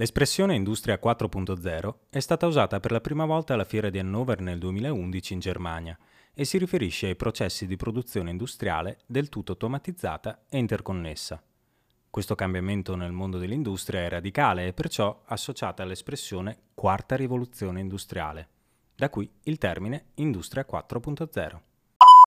L'espressione Industria 4.0 è stata usata per la prima volta alla fiera di Hannover nel 2011 in Germania e si riferisce ai processi di produzione industriale del tutto automatizzata e interconnessa. Questo cambiamento nel mondo dell'industria è radicale e perciò associata all'espressione Quarta Rivoluzione Industriale, da qui il termine Industria 4.0.